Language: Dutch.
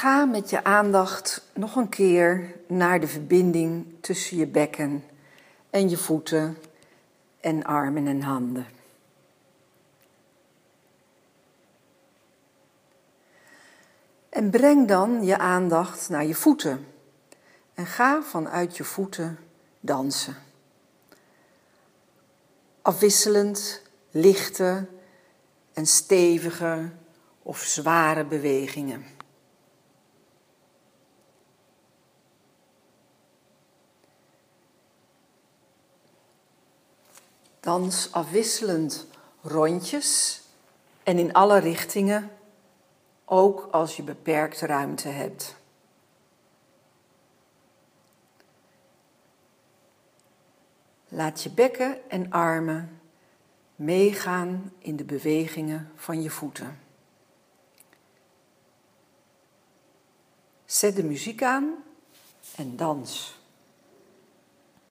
Ga met je aandacht nog een keer naar de verbinding tussen je bekken en je voeten en armen en handen. En breng dan je aandacht naar je voeten en ga vanuit je voeten dansen. Afwisselend lichte en stevige of zware bewegingen. Dans afwisselend rondjes en in alle richtingen, ook als je beperkte ruimte hebt. Laat je bekken en armen meegaan in de bewegingen van je voeten. Zet de muziek aan en dans.